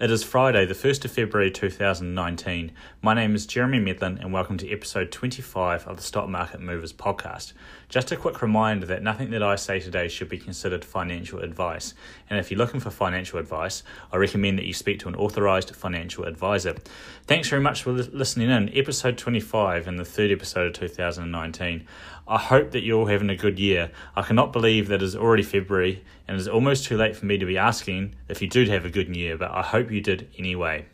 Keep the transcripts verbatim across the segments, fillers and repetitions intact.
It is Friday, the first of February two thousand nineteen. My name is Jeremy Medlin and welcome to episode twenty-five of the Stock Market Movers podcast. Just a quick reminder that nothing that I say today should be considered financial advice. And if you're looking for financial advice, I recommend that you speak to an authorised financial advisor. Thanks very much for listening in. Episode twenty-five and the third episode of two thousand nineteen. I hope that you're all having a good year. I cannot believe that it is already February and it is almost too late for me to be asking if you did have a good year, but I hope you did anyway.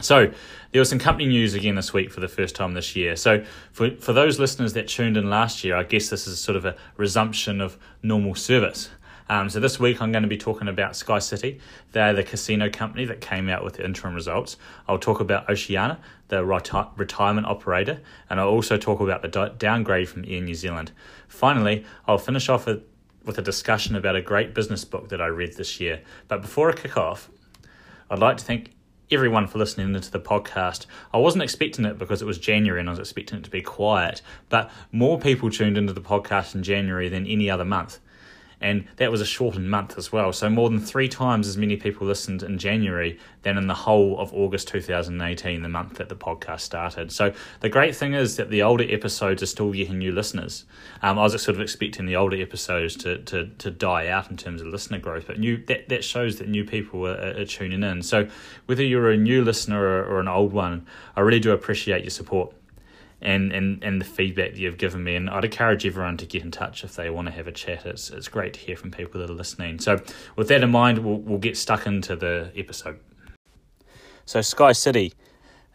So there was some company news again this week for the first time this year. So for, for those listeners that tuned in last year, I guess this is sort of a resumption of normal service. Um, so this week I'm going to be talking about Sky City. They're the casino company that came out with the interim results. I'll talk about Oceana, the reti- retirement operator, and I'll also talk about the di- downgrade from Air New Zealand. Finally, I'll finish off with, with a discussion about a great business book that I read this year. But before I kick off, I'd like to thank everyone for listening into the podcast. I wasn't expecting it because it was January and I was expecting it to be quiet, but more people tuned into the podcast in January than any other month. And that was a shortened month as well. So more than three times as many people listened in January than in the whole of August two thousand eighteen, the month that the podcast started. So the great thing is that the older episodes are still getting new listeners. Um, I was sort of expecting the older episodes to to, to die out in terms of listener growth, but new that, that shows that new people are, are tuning in. So whether you're a new listener or, or an old one, I really do appreciate your support. And, and and the feedback that you've given me, and I'd encourage everyone to get in touch if they want to have a chat. It's it's great to hear from people that are listening. So with that in mind, we'll we'll get stuck into the episode. So Sky City,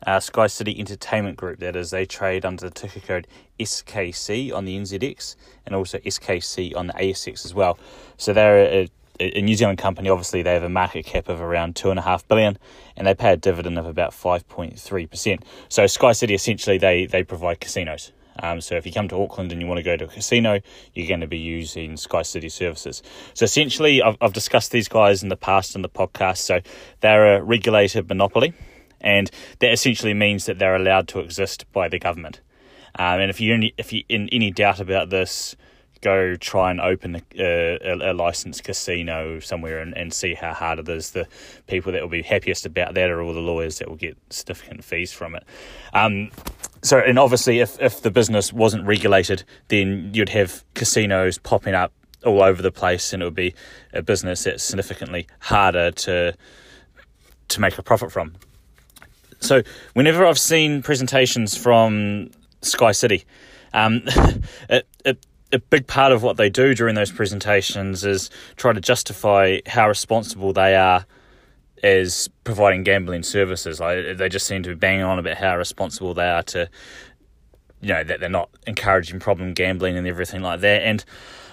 uh, Sky City Entertainment Group, that is, they trade under the ticker code S K C on the N Z X and also S K C on the A S X as well. So they're a A New Zealand company. Obviously they have a market cap of around two point five billion dollars and they pay a dividend of about five point three percent. So Sky City, essentially, they, they provide casinos. Um, so if you come to Auckland and you want to go to a casino, you're going to be using Sky City services. So essentially, I've, I've discussed these guys in the past in the podcast. So they're a regulated monopoly and that essentially means that they're allowed to exist by the government. Um, and if you're in, if you're in any doubt about this, go try and open a, a, a licensed casino somewhere and, and see how hard it is. The people that will be happiest about that are all the lawyers that will get significant fees from it. Um, so, and obviously if, if the business wasn't regulated, then you'd have casinos popping up all over the place and it would be a business that's significantly harder to to make a profit from. So whenever I've seen presentations from Sky City, um, it, it a big part of what they do during those presentations is try to justify how responsible they are as providing gambling services. Like, they just seem to be banging on about how responsible they are to, you know, that they're not encouraging problem gambling and everything like that. And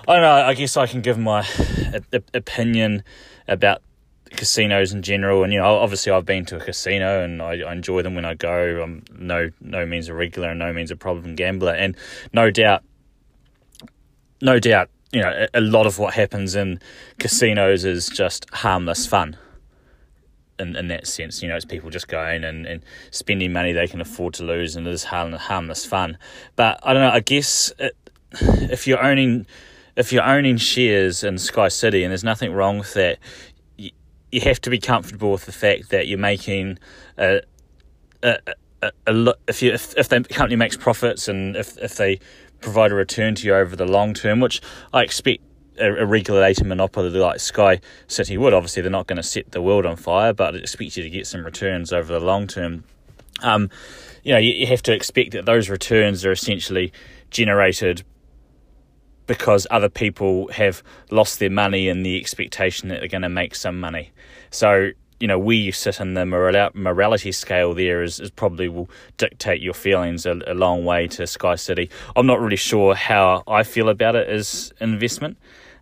I don't know, I guess I can give my opinion about casinos in general, and you know, obviously I've been to a casino and I, I enjoy them when I go. I'm no no means a regular and no means a problem gambler, and no doubt No doubt, you know, a lot of what happens in casinos is just harmless fun in, in that sense. You know, it's people just going and, and spending money they can afford to lose, and it is harmless fun. But I don't know, I guess it, if you're owning if you're owning shares in Sky City, and there's nothing wrong with that, you, you have to be comfortable with the fact that you're making a, a, a, a if you if, if the company makes profits and if, if they provide a return to you over the long term, which I expect a, a regulated monopoly like Sky City would. Obviously, they're not going to set the world on fire, but I expect you to get some returns over the long term. Um, you know, you, you have to expect that those returns are essentially generated because other people have lost their money and the expectation that they're going to make some money. So, you know, where you sit in the morality scale there is, is probably will dictate your feelings a, a long way to Sky City. I'm not really sure how I feel about it as investment,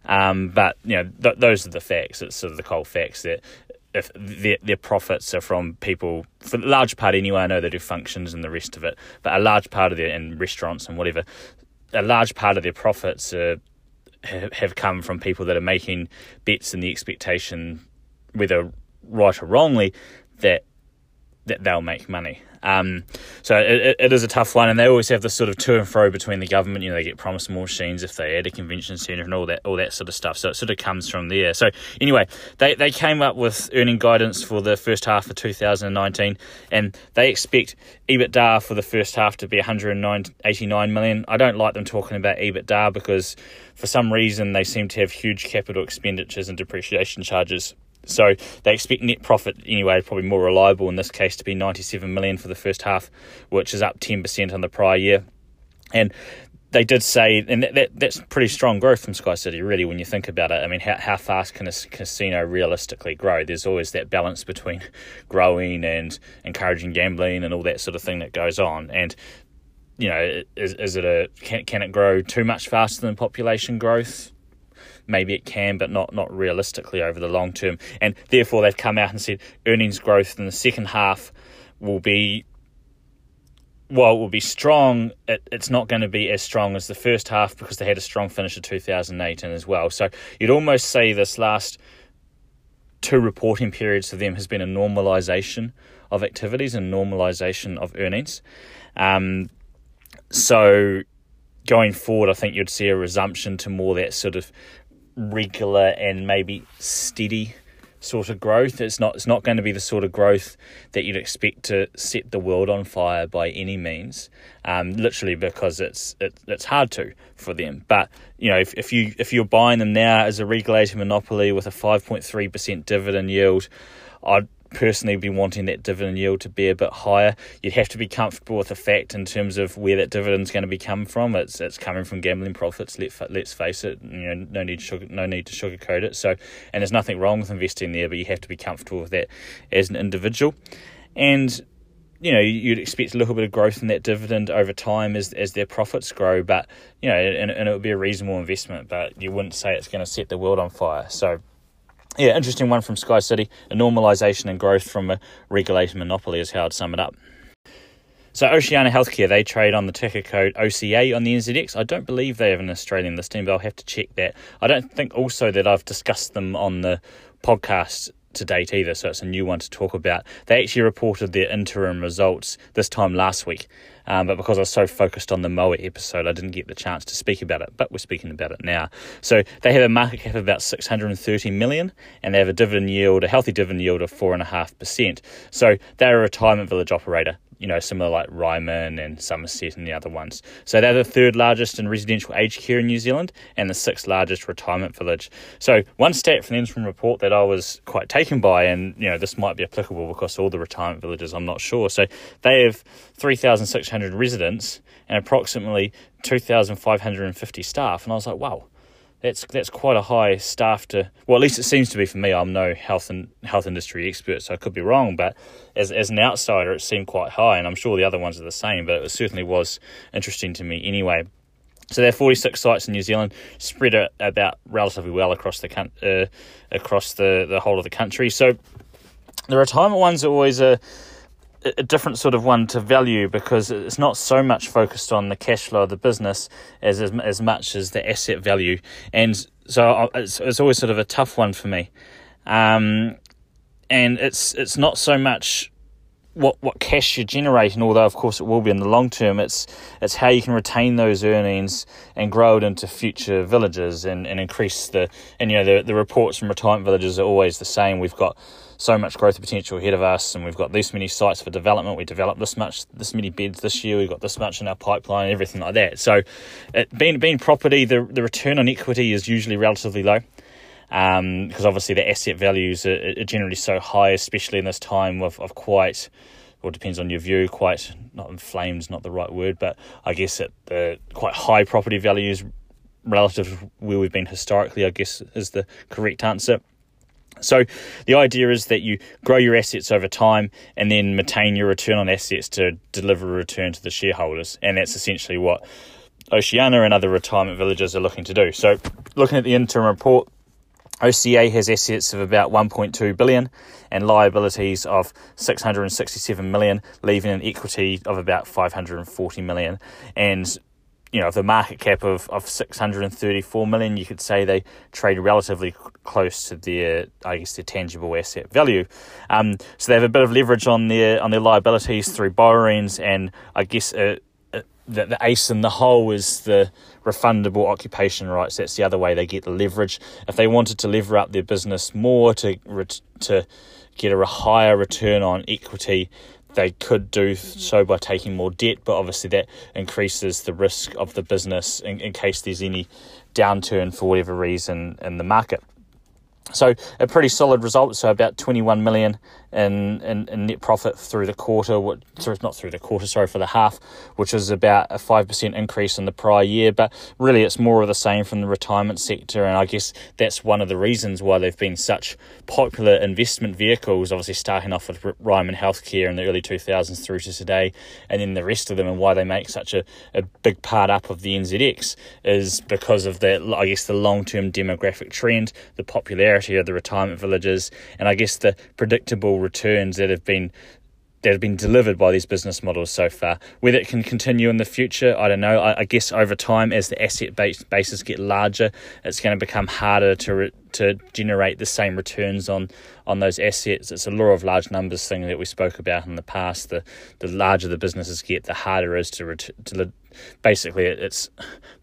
um, but you know, th- those are the facts. It's sort of the cold facts that if their, their profits are from people, for the large part anyway. I know they do functions and the rest of it, but a large part of their, and restaurants and whatever, a large part of their profits uh, have come from people that are making bets in the expectation, whether right or wrongly, that that they'll make money. Um, so it, it is a tough one, and they always have this sort of to and fro between the government. You know, they get promised more machines if they add a convention centre and all that, all that sort of stuff. So it sort of comes from there. So anyway, they, they came up with earning guidance for the first half of two thousand nineteen, and they expect EBITDA for the first half to be one hundred eighty-nine million. I don't like them talking about EBITDA because for some reason they seem to have huge capital expenditures and depreciation charges. So they expect net profit, anyway, probably more reliable in this case, to be ninety-seven million dollars for the first half, which is up ten percent on the prior year. And they did say, and that, that that's pretty strong growth from Sky City, really, when you think about it. I mean, how, how fast can a casino realistically grow? There's always that balance between growing and encouraging gambling and all that sort of thing that goes on. And you know, is is it a can, can it grow too much faster than population growth? Maybe it can, but not, not realistically over the long term. And therefore, they've come out and said earnings growth in the second half will be, well, it will be strong. It, it's not going to be as strong as the first half because they had a strong finish of two thousand eighteen as well. So you'd almost say this last two reporting periods for them has been a normalisation of activities and normalisation of earnings. Um, so going forward, I think you'd see a resumption to more that sort of regular and maybe steady sort of growth. It's not it's not going to be the sort of growth that you'd expect to set the world on fire by any means, um, literally because it's it, it's hard to for them. But you know, if, if you if you're buying them now as a regulated monopoly with a five point three percent dividend yield, I'd personally be wanting that dividend yield to be a bit higher. You'd have to be comfortable with the fact in terms of where that dividend's going to be come from. It's it's coming from gambling profits. Let let's face it. You know, no need sugar, no need to sugarcoat it. So, and there's nothing wrong with investing there, but you have to be comfortable with that as an individual. And you know, you'd expect a little bit of growth in that dividend over time as as their profits grow. But you know, and and it would be a reasonable investment, but you wouldn't say it's going to set the world on fire. So. Yeah, interesting one from Sky City. A normalisation and growth from a regulated monopoly is how I'd sum it up. So Oceana Healthcare, they trade on the ticker code O C A on the N Z X. I don't believe they have an Australian listing, but I'll have to check that. I don't think also that I've discussed them on the podcast to date either, so it's a new one to talk about. They actually reported their interim results this time last week, um, but because I was so focused on the M O A episode, I didn't get the chance to speak about it, but we're speaking about it now. So they have a market cap of about six hundred thirty million dollars, and they have a dividend yield, a healthy dividend yield of four point five percent. So they're a retirement village operator, you know, similar like Ryman and Somerset and the other ones. So they're the third largest in residential aged care in New Zealand and the sixth largest retirement village. So one stat from the interim report that I was quite taken by, and, you know, this might be applicable because all the retirement villages, I'm not sure. So they have three thousand six hundred residents and approximately two thousand five hundred fifty staff. And I was like, wow. That's that's quite a high staff to, well, at least it seems to be for me. I'm no health and health industry expert, so I could be wrong. But as as an outsider, it seemed quite high, and I'm sure the other ones are the same. But it certainly was interesting to me anyway. So there are forty-six sites in New Zealand, spread about relatively well across the uh, across the, the whole of the country. So the retirement ones are always a. a different sort of one to value because it's not so much focused on the cash flow of the business as as, as much as the asset value. And so it's, it's always sort of a tough one for me. Um, and it's it's not so much what what cash you're generating, although of course it will be in the long term. It's it's how you can retain those earnings and grow it into future villages and, and increase the... And, you know, the, the reports from retirement villages are always the same. We've got so much growth potential ahead of us, and we've got this many sites for development. We developed this much, this many beds this year. We've got this much in our pipeline, and everything like that. So, it, being being property, the the return on equity is usually relatively low, um, because obviously the asset values are, are generally so high, especially in this time of of quite, well, depends on your view. Quite not inflamed, not the right word, but I guess at the quite high property values relative to where we've been historically, I guess is the correct answer. So the idea is that you grow your assets over time and then maintain your return on assets to deliver a return to the shareholders. And that's essentially what Oceana and other retirement villages are looking to do. So looking at the interim report, O C A has assets of about one point two billion dollars and liabilities of six hundred sixty-seven million dollars, leaving an equity of about five hundred forty million dollars. And you know, the market cap of, of six hundred thirty-four million, you could say they trade relatively close to their, I guess, their tangible asset value. Um, so they have a bit of leverage on their on their liabilities through borrowings, and I guess a, a, the, the ace in the hole is the refundable occupation rights. That's the other way they get the leverage. If they wanted to lever up their business more to to get a higher return on equity, they could do so by taking more debt, but obviously that increases the risk of the business in, in case there's any downturn for whatever reason in the market. So a pretty solid result. So about twenty-one million in, in, in net profit through the quarter, what, through, not through the quarter, sorry, for the half, which is about a five percent increase in the prior year. But really it's more of the same from the retirement sector. And I guess that's one of the reasons why they've been such popular investment vehicles, obviously starting off with Ryman Healthcare in the early two thousands through to today. And then the rest of them, and why they make such a, a big part up of the N Z X is because of that, I guess, the long-term demographic trend, the popularity of the retirement villages, and I guess the predictable returns that have been that have been delivered by these business models so far. Whether it can continue in the future, I don't know. I, I guess over time, as the asset base, bases get larger, it's going to become harder to re, to generate the same returns on on those assets. It's a law of large numbers thing that we spoke about in the past. The the larger the businesses get, the harder it is to ret- to basically it's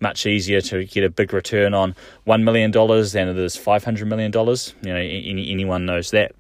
much easier to get a big return on one million dollars than it is five hundred million dollars. You know, any, anyone knows that.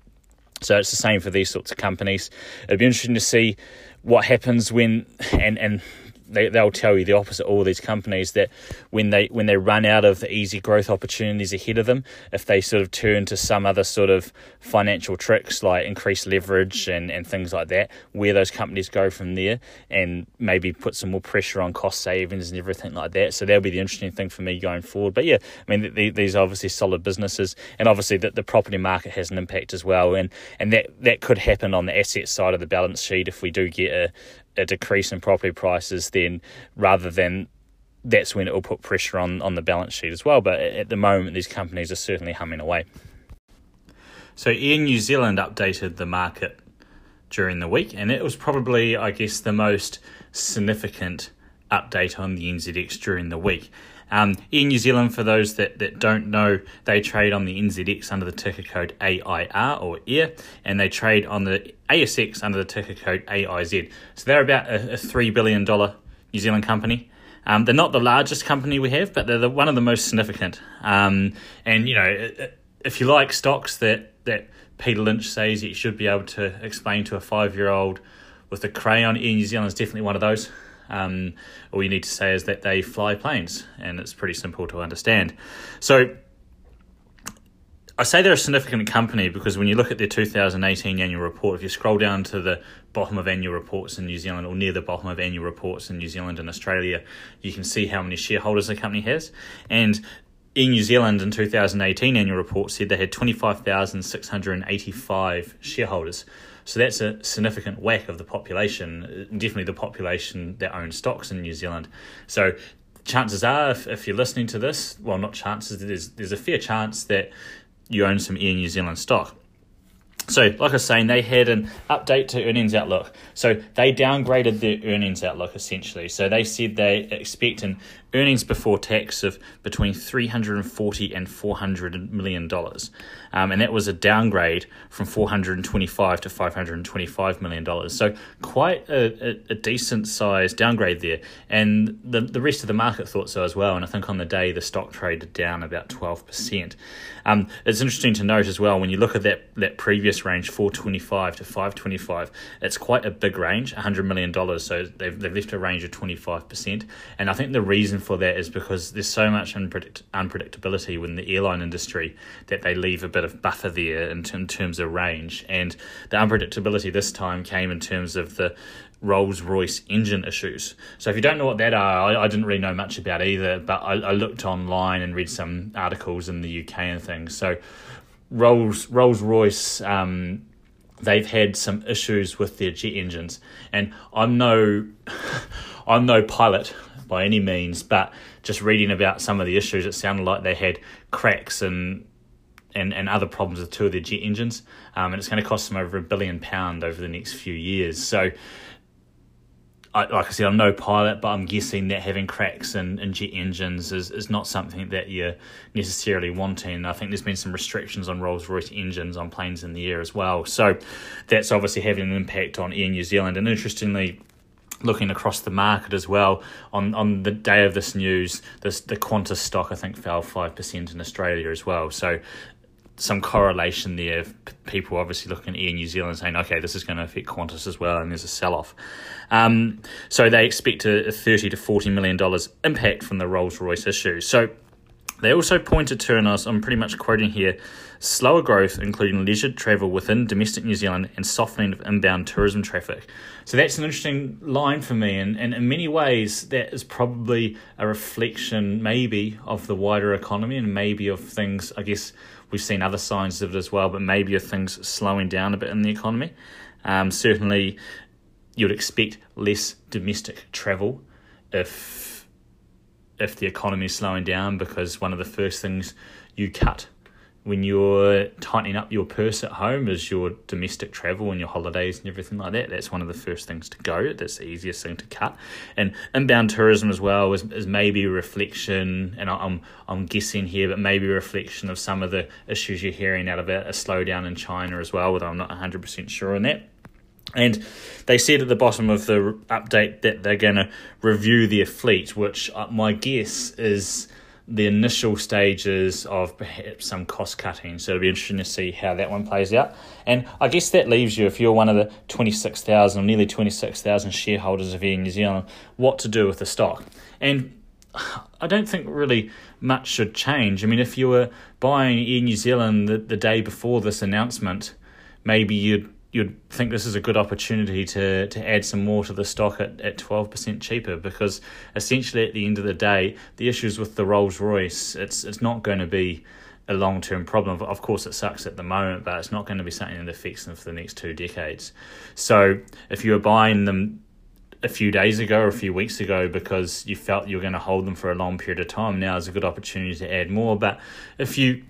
So it's the same for these sorts of companies. It'd be interesting to see what happens when, and, and they, they'll tell you the opposite, all these companies, that when they when they run out of the easy growth opportunities ahead of them, if they sort of turn to some other sort of financial tricks like increased leverage and, and things like that, where those companies go from there, and maybe put some more pressure on cost savings and everything like that. So that'll be the interesting thing for me going forward. But yeah, I mean, the, these are obviously solid businesses, and obviously that the property market has an impact as well, and, and that, that could happen on the asset side of the balance sheet. If we do get a a decrease in property prices, then rather than that's when it will put pressure on, on the balance sheet as well. But at the moment, these companies are certainly humming away. So Air New Zealand updated the market during the week, and it was probably, I guess, the most significant update on the N Z X during the week. Um, Air New Zealand, for those that, that don't know, they trade on the N Z X under the ticker code A I R, or AIR, and they trade on the A S X under the ticker code A I Z. So they're about a, a three billion dollars New Zealand company. Um, they're not the largest company we have, but they're the, one of the most significant. Um, and, you know, if you like stocks that, that Peter Lynch says you should be able to explain to a five-year-old with a crayon, Air New Zealand is definitely one of those. Um, all you need to say is that they fly planes, and it's pretty simple to understand. So I say they're a significant company because when you look at their two thousand eighteen annual report, if you scroll down to the bottom of annual reports in New Zealand, or near the bottom of annual reports in New Zealand and Australia, you can see how many shareholders the company has. And in New Zealand, in two thousand eighteen annual report, said they had twenty-five thousand six hundred eighty-five shareholders. So that's a significant whack of the population, definitely the population that owns stocks in New Zealand. So chances are, if, if you're listening to this, well, not chances, there's, there's a fair chance that you own some Air New Zealand stock. So like I was saying, they had an update to earnings outlook. So they downgraded their earnings outlook, essentially. So they said they expect an earnings before tax of between three hundred forty and four hundred million dollars. Um, and that was a downgrade from four hundred twenty-five to five hundred twenty-five million dollars. So quite a, a, a decent size downgrade there. And the, the rest of the market thought so as well. And I think on the day, the stock traded down about twelve percent. Um, it's interesting to note as well, when you look at that, that previous range, four twenty-five to five twenty-five, it's quite a big range, one hundred million dollars, so they've, they've left a range of twenty-five percent, and I think the reason for that is because there's so much unpredict- unpredictability within the airline industry that they leave a bit of buffer there in, t- in terms of range, and the unpredictability this time came in terms of the Rolls-Royce engine issues. So if you don't know what that are, I, I didn't really know much about either, but I, I looked online and read some articles in the U K and things. So Rolls Rolls-Royce, um, they've had some issues with their jet engines, and I'm no, I'm no pilot by any means, but just reading about some of the issues, it sounded like they had cracks and and, and other problems with two of their jet engines, um, and it's going to cost them over a billion pound over the next few years. So I, like I said, I'm no pilot, but I'm guessing that having cracks in, in jet engines is, is not something that you're necessarily wanting. I think there's been some restrictions on Rolls-Royce engines on planes in the air as well. So that's obviously having an impact on Air New Zealand. And interestingly, looking across the market as well, on, on the day of this news, this the Qantas stock, I think, fell five percent in Australia as well. So some correlation there, people obviously looking at Air New Zealand saying, okay, this is going to affect Qantas as well, and there's a sell-off. Um, so they expect a thirty to forty million dollars impact from the Rolls-Royce issue. So they also pointed to, and I'm pretty much quoting here, slower growth, including leisure travel within domestic New Zealand and softening of inbound tourism traffic. So that's an interesting line for me, and, and in many ways that is probably a reflection maybe of the wider economy and maybe of things, I guess, we've seen other signs of it as well, but maybe of things slowing down a bit in the economy. Um, certainly, you'd expect less domestic travel if if the economy is slowing down, because one of the first things you cut when you're tightening up your purse at home is your domestic travel and your holidays and everything like that. That's one of the first things to go. That's the easiest thing to cut. And inbound tourism as well is, is maybe a reflection, and I'm I'm guessing here, but maybe a reflection of some of the issues you're hearing out of a, a slowdown in China as well, although I'm not one hundred percent sure on that. And they said at the bottom of the update that they're going to review their fleet, which my guess is the initial stages of perhaps some cost cutting. So it'll be interesting to see how that one plays out. And I guess that leaves you, if you're one of the twenty-six thousand, or nearly twenty-six thousand shareholders of Air New Zealand, what to do with the stock. And I don't think really much should change. I mean, if you were buying Air New Zealand the, the day before this announcement, maybe you'd you'd think this is a good opportunity to, to add some more to the stock at, at twelve percent cheaper, because essentially at the end of the day, the issues with the Rolls-Royce, it's it's not going to be a long-term problem. Of course, it sucks at the moment, but it's not going to be something that affects them for the next two decades. So if you were buying them a few days ago or a few weeks ago because you felt you were going to hold them for a long period of time, now is a good opportunity to add more. But if you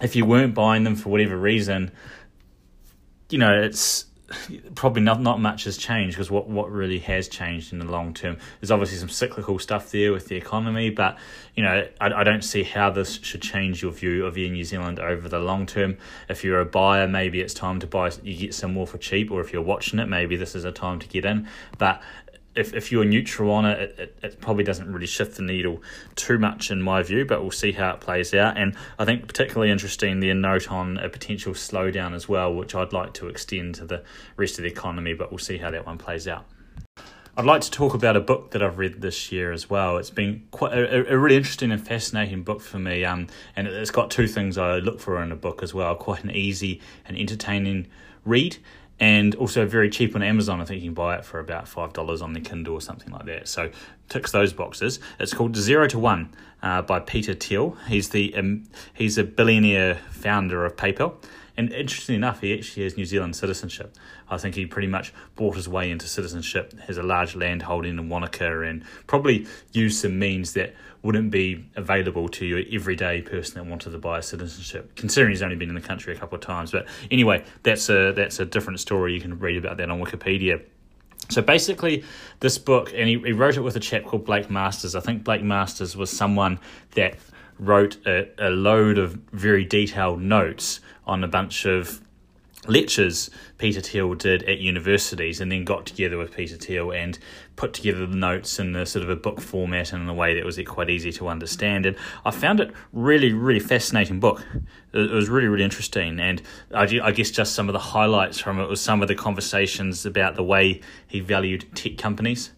if you weren't buying them for whatever reason, you know, it's probably not, not much has changed, because what, what really has changed in the long term, there's obviously some cyclical stuff there with the economy, but, you know, I, I don't see how this should change your view of Air New Zealand over the long term. If you're a buyer, maybe it's time to buy, you get some more for cheap, or if you're watching it, maybe this is a time to get in. But if if you're neutral on it, it, it probably doesn't really shift the needle too much in my view, but we'll see how it plays out. And I think particularly interesting the note on a potential slowdown as well, which I'd like to extend to the rest of the economy, but we'll see how that one plays out. I'd like to talk about a book that I've read this year as well. It's been quite a, a really interesting and fascinating book for me, um, and it's got two things I look for in a book as well, quite an easy and entertaining read, and also very cheap on Amazon. I think you can buy it for about five dollars on the Kindle or something like that. So ticks those boxes. It's called Zero to One uh, by Peter Thiel. He's the um, he's a billionaire founder of PayPal. And interestingly enough, he actually has New Zealand citizenship. I think he pretty much bought his way into citizenship, has a large land holding in Wanaka, and probably used some means that wouldn't be available to your everyday person that wanted to buy citizenship, considering he's only been in the country a couple of times. But anyway, that's a that's a different story. You can read about that on Wikipedia. So basically, this book, and he, he wrote it with a chap called Blake Masters. I think Blake Masters was someone that wrote a, a load of very detailed notes on a bunch of lectures Peter Thiel did at universities, and then got together with Peter Thiel and put together the notes in the sort of a book format and in a way that was quite easy to understand. And I found it really, really fascinating book. It was really, really interesting. And I guess just some of the highlights from it was some of the conversations about the way he valued tech companies.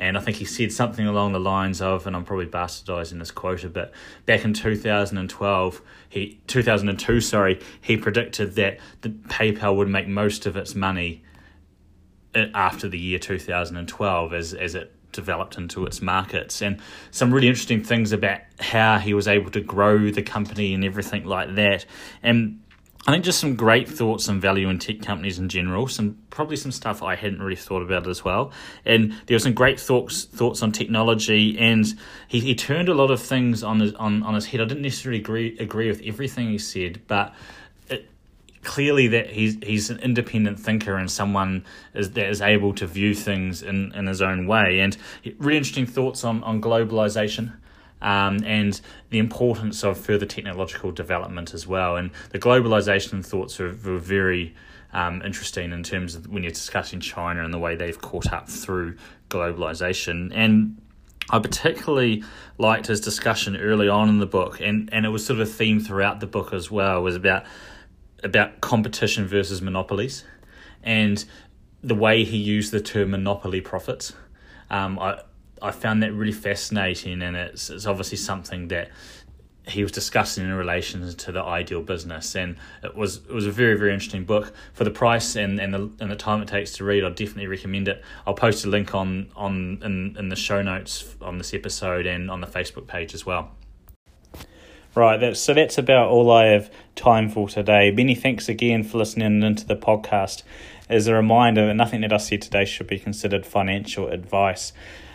And I think he said something along the lines of, and I'm probably bastardising this quote a bit, back in two thousand twelve, he two thousand two, sorry, he predicted that the PayPal would make most of its money after the year two thousand twelve as, as it developed into its markets. And some really interesting things about how he was able to grow the company and everything like that. And I think just some great thoughts on value in tech companies in general, some probably some stuff I hadn't really thought about as well. And there were some great thoughts thoughts on technology, and he, he turned a lot of things on his, on, on his head. I didn't necessarily agree, agree with everything he said, but it, clearly that he's he's an independent thinker and someone is, that is able to view things in, in his own way. And really interesting thoughts on, on globalisation um, and the importance of further technological development as well. And the globalisation thoughts are, are very um, interesting in terms of when you're discussing China and the way they've caught up through globalisation. And I particularly liked his discussion early on in the book, and, and it was sort of a theme throughout the book as well, was about about competition versus monopolies, and the way he used the term monopoly profits. Um, I I found that really fascinating, and it's it's obviously something that he was discussing in relation to the ideal business, and it was it was a very, very interesting book. For the price and, and the and the time it takes to read, I'd definitely recommend it. I'll post a link on, on in, in the show notes on this episode and on the Facebook page as well. Right, that's, so that's about all I have time for today. Many thanks again for listening into the podcast. As a reminder that nothing that I said today should be considered financial advice.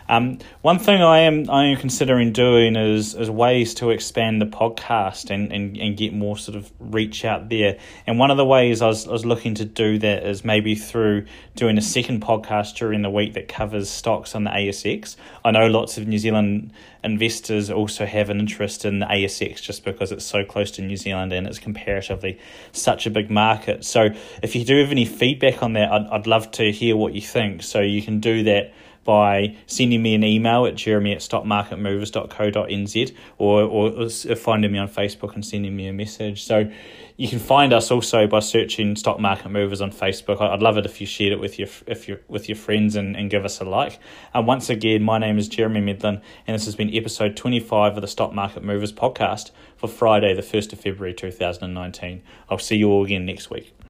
Um, one thing I am I am considering doing is is ways to expand the podcast and, and, and get more sort of reach out there. And one of the ways I was I was looking to do that is maybe through doing a second podcast during the week that covers stocks on the A S X. I know lots of New Zealand investors also have an interest in the A S X just because it's so close to New Zealand and it's comparatively such a big market. So if you do have any feedback on that, I'd, I'd love to hear what you think. So you can do that by sending me an email at jeremy at stockmarketmovers dot co dot n z, or, or finding me on Facebook and sending me a message. So you can find us also by searching Stock Market Movers on Facebook. I'd love it if you shared it with your if you with your friends and, and give us a like. And once again, my name is Jeremy Medlin, and this has been episode twenty-five of the Stock Market Movers podcast for Friday, the first of February two thousand nineteen. I'll see you all again next week.